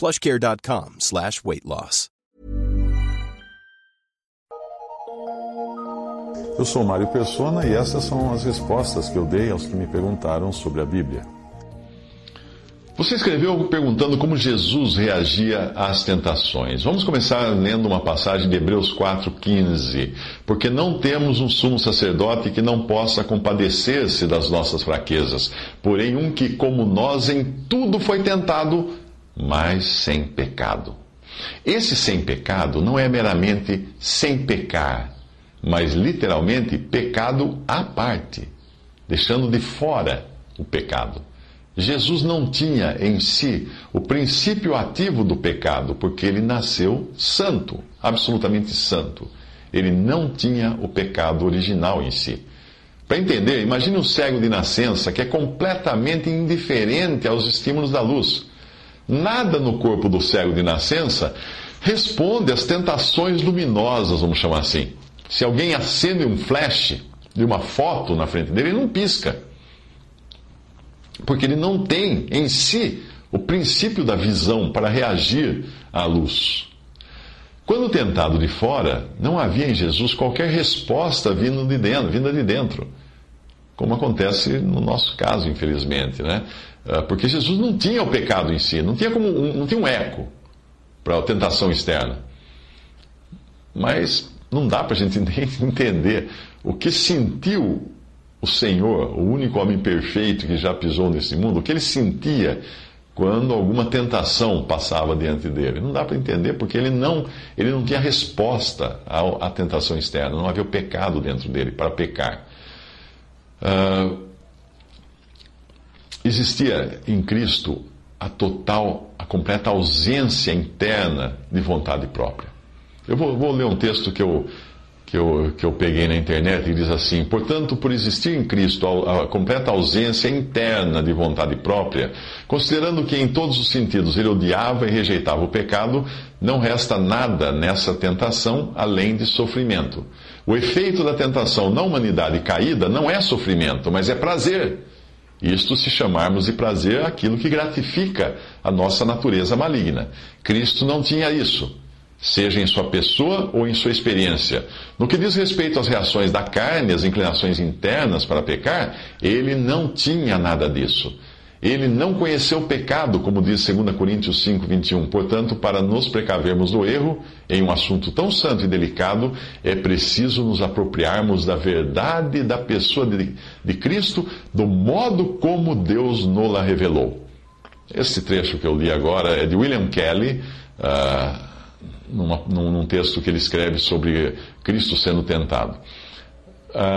PlushCare.com/weight-loss. Eu sou Mário Persona e essas são as respostas que eu dei aos que me perguntaram sobre a Bíblia. Você escreveu perguntando como Jesus reagia às tentações. Vamos começar lendo uma passagem de Hebreus 4,15. Porque não temos um sumo sacerdote que não possa compadecer-se das nossas fraquezas, porém um que, como nós, em tudo foi tentado, mas sem pecado. Esse sem pecado não é meramente sem pecar, mas literalmente pecado à parte, deixando de fora o pecado. Jesus não tinha em si o princípio ativo do pecado, porque ele nasceu santo, absolutamente santo. Ele não tinha o pecado original em si. Para entender, imagine um cego de nascença que é completamente indiferente aos estímulos da luz. Nada no corpo do cego de nascença responde às tentações luminosas, vamos chamar assim. Se alguém acende um flash de uma foto na frente dele, ele não pisca. Porque ele não tem em si o princípio da visão para reagir à luz. Quando tentado de fora, não havia em Jesus qualquer resposta vinda de dentro. Como acontece no nosso caso, infelizmente, né? Porque Jesus não tinha o pecado em si, não tinha um eco para a tentação externa. Mas não dá para a gente nem entender o que sentiu o Senhor, o único homem perfeito que já pisou nesse mundo, o que ele sentia quando alguma tentação passava diante dele. Não dá para entender, porque ele não tinha resposta à tentação externa, não havia o pecado dentro dele para pecar. Existia em Cristo a completa ausência interna de vontade própria. Eu vou ler um texto que eu peguei na internet e diz assim: portanto, por existir em Cristo a completa ausência interna de vontade própria, considerando que em todos os sentidos ele odiava e rejeitava o pecado, não resta nada nessa tentação além de sofrimento. O efeito da tentação na humanidade caída não é sofrimento, mas é prazer. Isto se chamarmos de prazer aquilo que gratifica a nossa natureza maligna. Cristo não tinha isso, seja em sua pessoa ou em sua experiência. No que diz respeito às reações da carne, às inclinações internas para pecar, ele não tinha nada disso. Ele não conheceu o pecado, como diz 2 Coríntios 5:21. Portanto, para nos precavermos do erro, em um assunto tão santo e delicado, é preciso nos apropriarmos da verdade da pessoa de Cristo, do modo como Deus nos-la revelou. Esse trecho que eu li agora é de William Kelly, num texto que ele escreve sobre Cristo sendo tentado.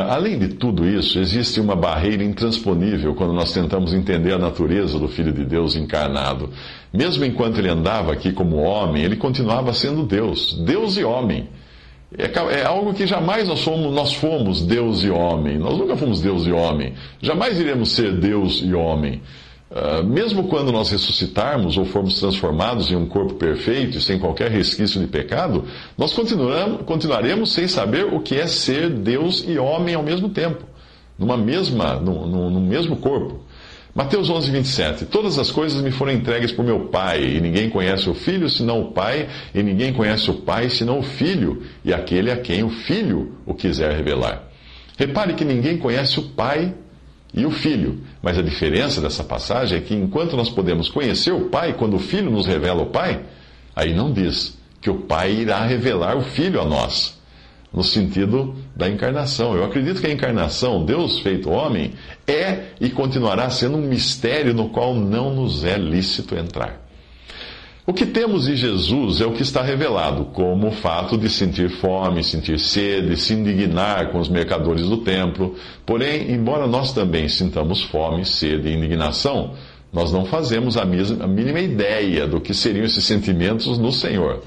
Além de tudo isso, existe uma barreira intransponível quando nós tentamos entender a natureza do Filho de Deus encarnado. Mesmo enquanto ele andava aqui como homem, ele continuava sendo Deus, Deus e homem. É algo que jamais nós fomos Deus e homem. Nós nunca fomos Deus e homem. Jamais iremos ser Deus e homem. Mesmo quando nós ressuscitarmos ou formos transformados em um corpo perfeito e sem qualquer resquício de pecado, nós continuaremos sem saber o que é ser Deus e homem ao mesmo tempo, no mesmo corpo. Mateus 11, 27. Todas as coisas me foram entregues por meu Pai, e ninguém conhece o Filho senão o Pai, e ninguém conhece o Pai senão o Filho, e aquele a quem o Filho o quiser revelar. Repare que ninguém conhece o Pai e o Filho. Mas a diferença dessa passagem é que enquanto nós podemos conhecer o Pai, quando o Filho nos revela o Pai, aí não diz que o Pai irá revelar o Filho a nós, no sentido da encarnação. Eu acredito que a encarnação, Deus feito homem, é e continuará sendo um mistério no qual não nos é lícito entrar. O que temos em Jesus é o que está revelado, como o fato de sentir fome, sentir sede, se indignar com os mercadores do templo. Porém, embora nós também sintamos fome, sede e indignação, nós não fazemos a mínima ideia do que seriam esses sentimentos no Senhor.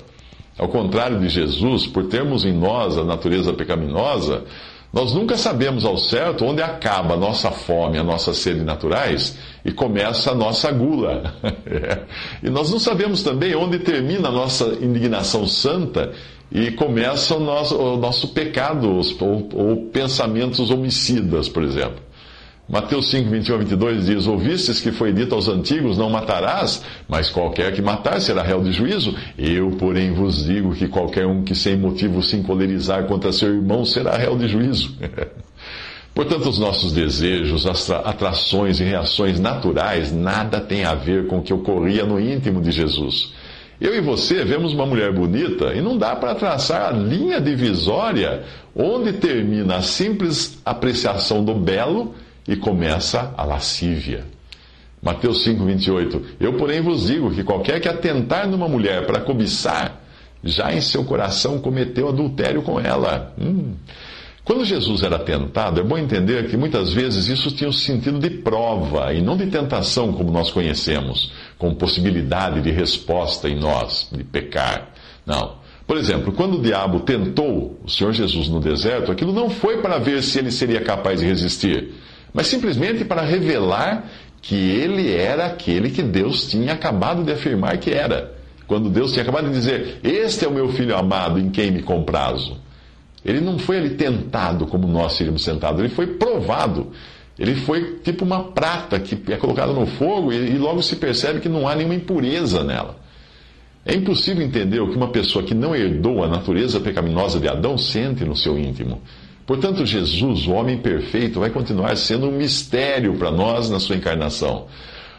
Ao contrário de Jesus, por termos em nós a natureza pecaminosa, nós nunca sabemos ao certo onde acaba a nossa fome, a nossa sede naturais e começa a nossa gula. E nós não sabemos também onde termina a nossa indignação santa e começa o nosso pecado, ou pensamentos homicidas, por exemplo. Mateus 5, 21 a 22 diz: ouvistes que foi dito aos antigos, não matarás, mas qualquer que matar será réu de juízo. Eu, porém, vos digo que qualquer um que sem motivo se encolerizar contra seu irmão será réu de juízo. Portanto, os nossos desejos, atrações e reações naturais, nada tem a ver com o que ocorria no íntimo de Jesus. Eu e você vemos uma mulher bonita e não dá para traçar a linha divisória onde termina a simples apreciação do belo e começa a lascívia. Mateus 5, 28. Eu, porém, vos digo que qualquer que atentar numa mulher para cobiçar, já em seu coração cometeu adultério com ela. Quando Jesus era tentado, é bom entender que muitas vezes isso tinha o sentido de prova e não de tentação como nós conhecemos, com possibilidade de resposta em nós, de pecar. Não. Por exemplo, quando o diabo tentou o Senhor Jesus no deserto, aquilo não foi para ver se ele seria capaz de resistir, mas simplesmente para revelar que ele era aquele que Deus tinha acabado de afirmar que era. Quando Deus tinha acabado de dizer: este é o meu filho amado em quem me comprazo. Ele não foi ali tentado como nós seríamos tentados, ele foi provado. Ele foi tipo uma prata que é colocada no fogo e logo se percebe que não há nenhuma impureza nela. É impossível entender o que uma pessoa que não herdou a natureza pecaminosa de Adão sente no seu íntimo. Portanto, Jesus, o homem perfeito, vai continuar sendo um mistério para nós na sua encarnação.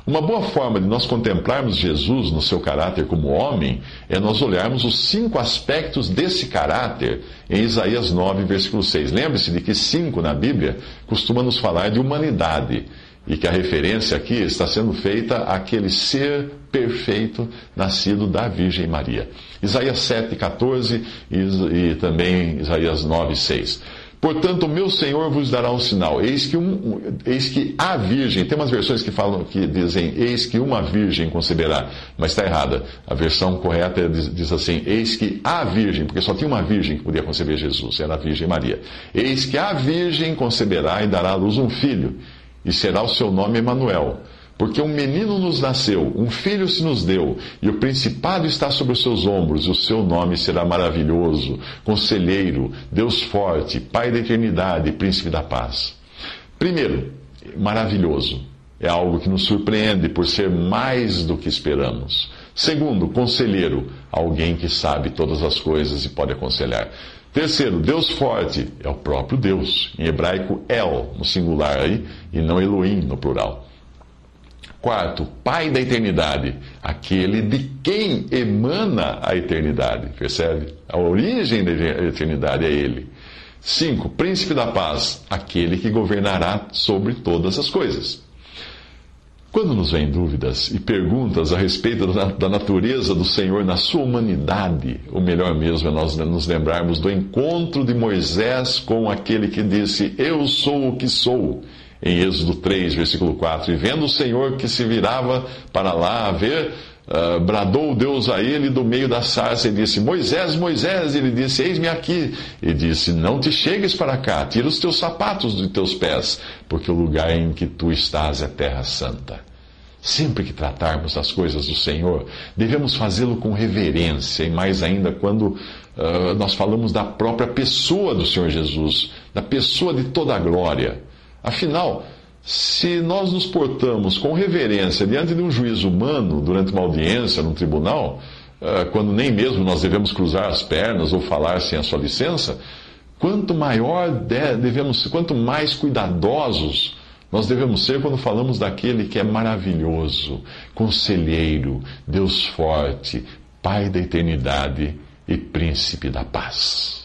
Uma boa forma de nós contemplarmos Jesus no seu caráter como homem é nós olharmos os 5 aspectos desse caráter em Isaías 9, versículo 6. Lembre-se de que 5 na Bíblia costuma nos falar de humanidade e que a referência aqui está sendo feita àquele ser perfeito nascido da Virgem Maria. Isaías 7, 14 e também Isaías 9, 6. Portanto, o meu Senhor vos dará um sinal. Eis que a virgem... Tem umas versões que dizem, eis que uma virgem conceberá. Mas está errada. A versão correta diz assim, eis que a virgem... Porque só tinha uma virgem que podia conceber Jesus. Era a Virgem Maria. Eis que a virgem conceberá e dará à luz um filho. E será o seu nome Emanuel. Porque um menino nos nasceu, um filho se nos deu, e o principado está sobre os seus ombros, e o seu nome será maravilhoso, conselheiro, Deus forte, Pai da eternidade, Príncipe da paz. Primeiro, maravilhoso. É algo que nos surpreende por ser mais do que esperamos. Segundo, conselheiro. Alguém que sabe todas as coisas e pode aconselhar. Terceiro, Deus forte. É o próprio Deus. Em hebraico, El, no singular aí, e não Elohim, no plural. Quarto, Pai da eternidade, aquele de quem emana a eternidade, percebe? A origem da eternidade é Ele. 5, Príncipe da paz, aquele que governará sobre todas as coisas. Quando nos vêm dúvidas e perguntas a respeito da natureza do Senhor na sua humanidade, o melhor mesmo é nós nos lembrarmos do encontro de Moisés com aquele que disse: eu sou o que sou. Em Êxodo 3, versículo 4, e vendo o Senhor que se virava para lá a ver, bradou Deus a ele do meio da sarça e disse: Moisés, Moisés. Ele disse: eis-me aqui. E disse: não te chegues para cá, tira os teus sapatos de teus pés, porque o lugar em que tu estás é terra santa. Sempre que tratarmos as coisas do Senhor, devemos fazê-lo com reverência, e mais ainda quando nós falamos da própria pessoa do Senhor Jesus, da pessoa de toda a glória. Afinal, se nós nos portamos com reverência diante de um juiz humano, durante uma audiência num tribunal, quando nem mesmo nós devemos cruzar as pernas ou falar sem a sua licença, quanto mais cuidadosos nós devemos ser quando falamos daquele que é maravilhoso, conselheiro, Deus forte, Pai da eternidade e Príncipe da paz.